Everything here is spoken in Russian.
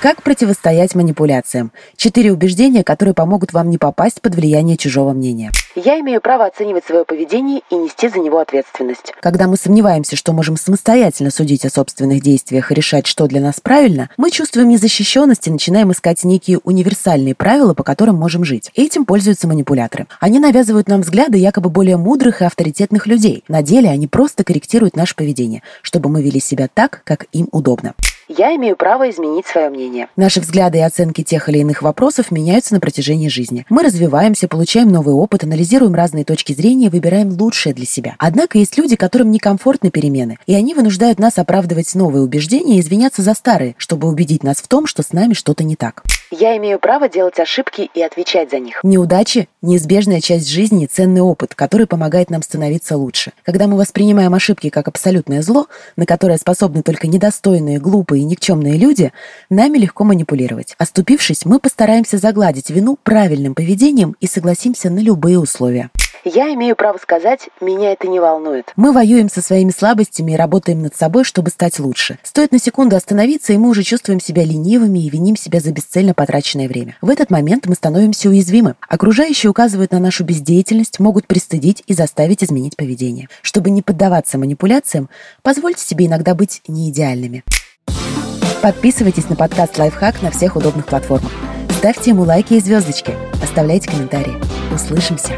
Как противостоять манипуляциям? 4 убеждения, которые помогут вам не попасть под влияние чужого мнения. Я имею право оценивать свое поведение и нести за него ответственность. Когда мы сомневаемся, что можем самостоятельно судить о собственных действиях и решать, что для нас правильно, мы чувствуем незащищенность и начинаем искать некие универсальные правила, по которым можем жить. Этим пользуются манипуляторы. Они навязывают нам взгляды якобы более мудрых и авторитетных людей. На деле они просто корректируют наше поведение, чтобы мы вели себя так, как им удобно. Я имею право изменить свое мнение. Наши взгляды и оценки тех или иных вопросов меняются на протяжении жизни. Мы развиваемся, получаем новый опыт, анализируем разные точки зрения и выбираем лучшее для себя. Однако есть люди, которым некомфортны перемены, и они вынуждают нас оправдывать новые убеждения и извиняться за старые, чтобы убедить нас в том, что с нами что-то не так. Я имею право делать ошибки и отвечать за них. Неудачи – неизбежная часть жизни и ценный опыт, который помогает нам становиться лучше. Когда мы воспринимаем ошибки как абсолютное зло, на которое способны только недостойные, глупые и никчемные люди, нами легко манипулировать. Оступившись, мы постараемся загладить вину правильным поведением и согласимся на любые условия. Я имею право сказать, меня это не волнует. Мы воюем со своими слабостями и работаем над собой, чтобы стать лучше. Стоит на секунду остановиться, и мы уже чувствуем себя ленивыми и виним себя за бесцельно потраченное время. В этот момент мы становимся уязвимы. Окружающие указывают на нашу бездеятельность, могут пристыдить и заставить изменить поведение. Чтобы не поддаваться манипуляциям, позвольте себе иногда быть неидеальными. Подписывайтесь на подкаст «Лайфхак» на всех удобных платформах. Ставьте ему лайки и звездочки. Оставляйте комментарии. Услышимся!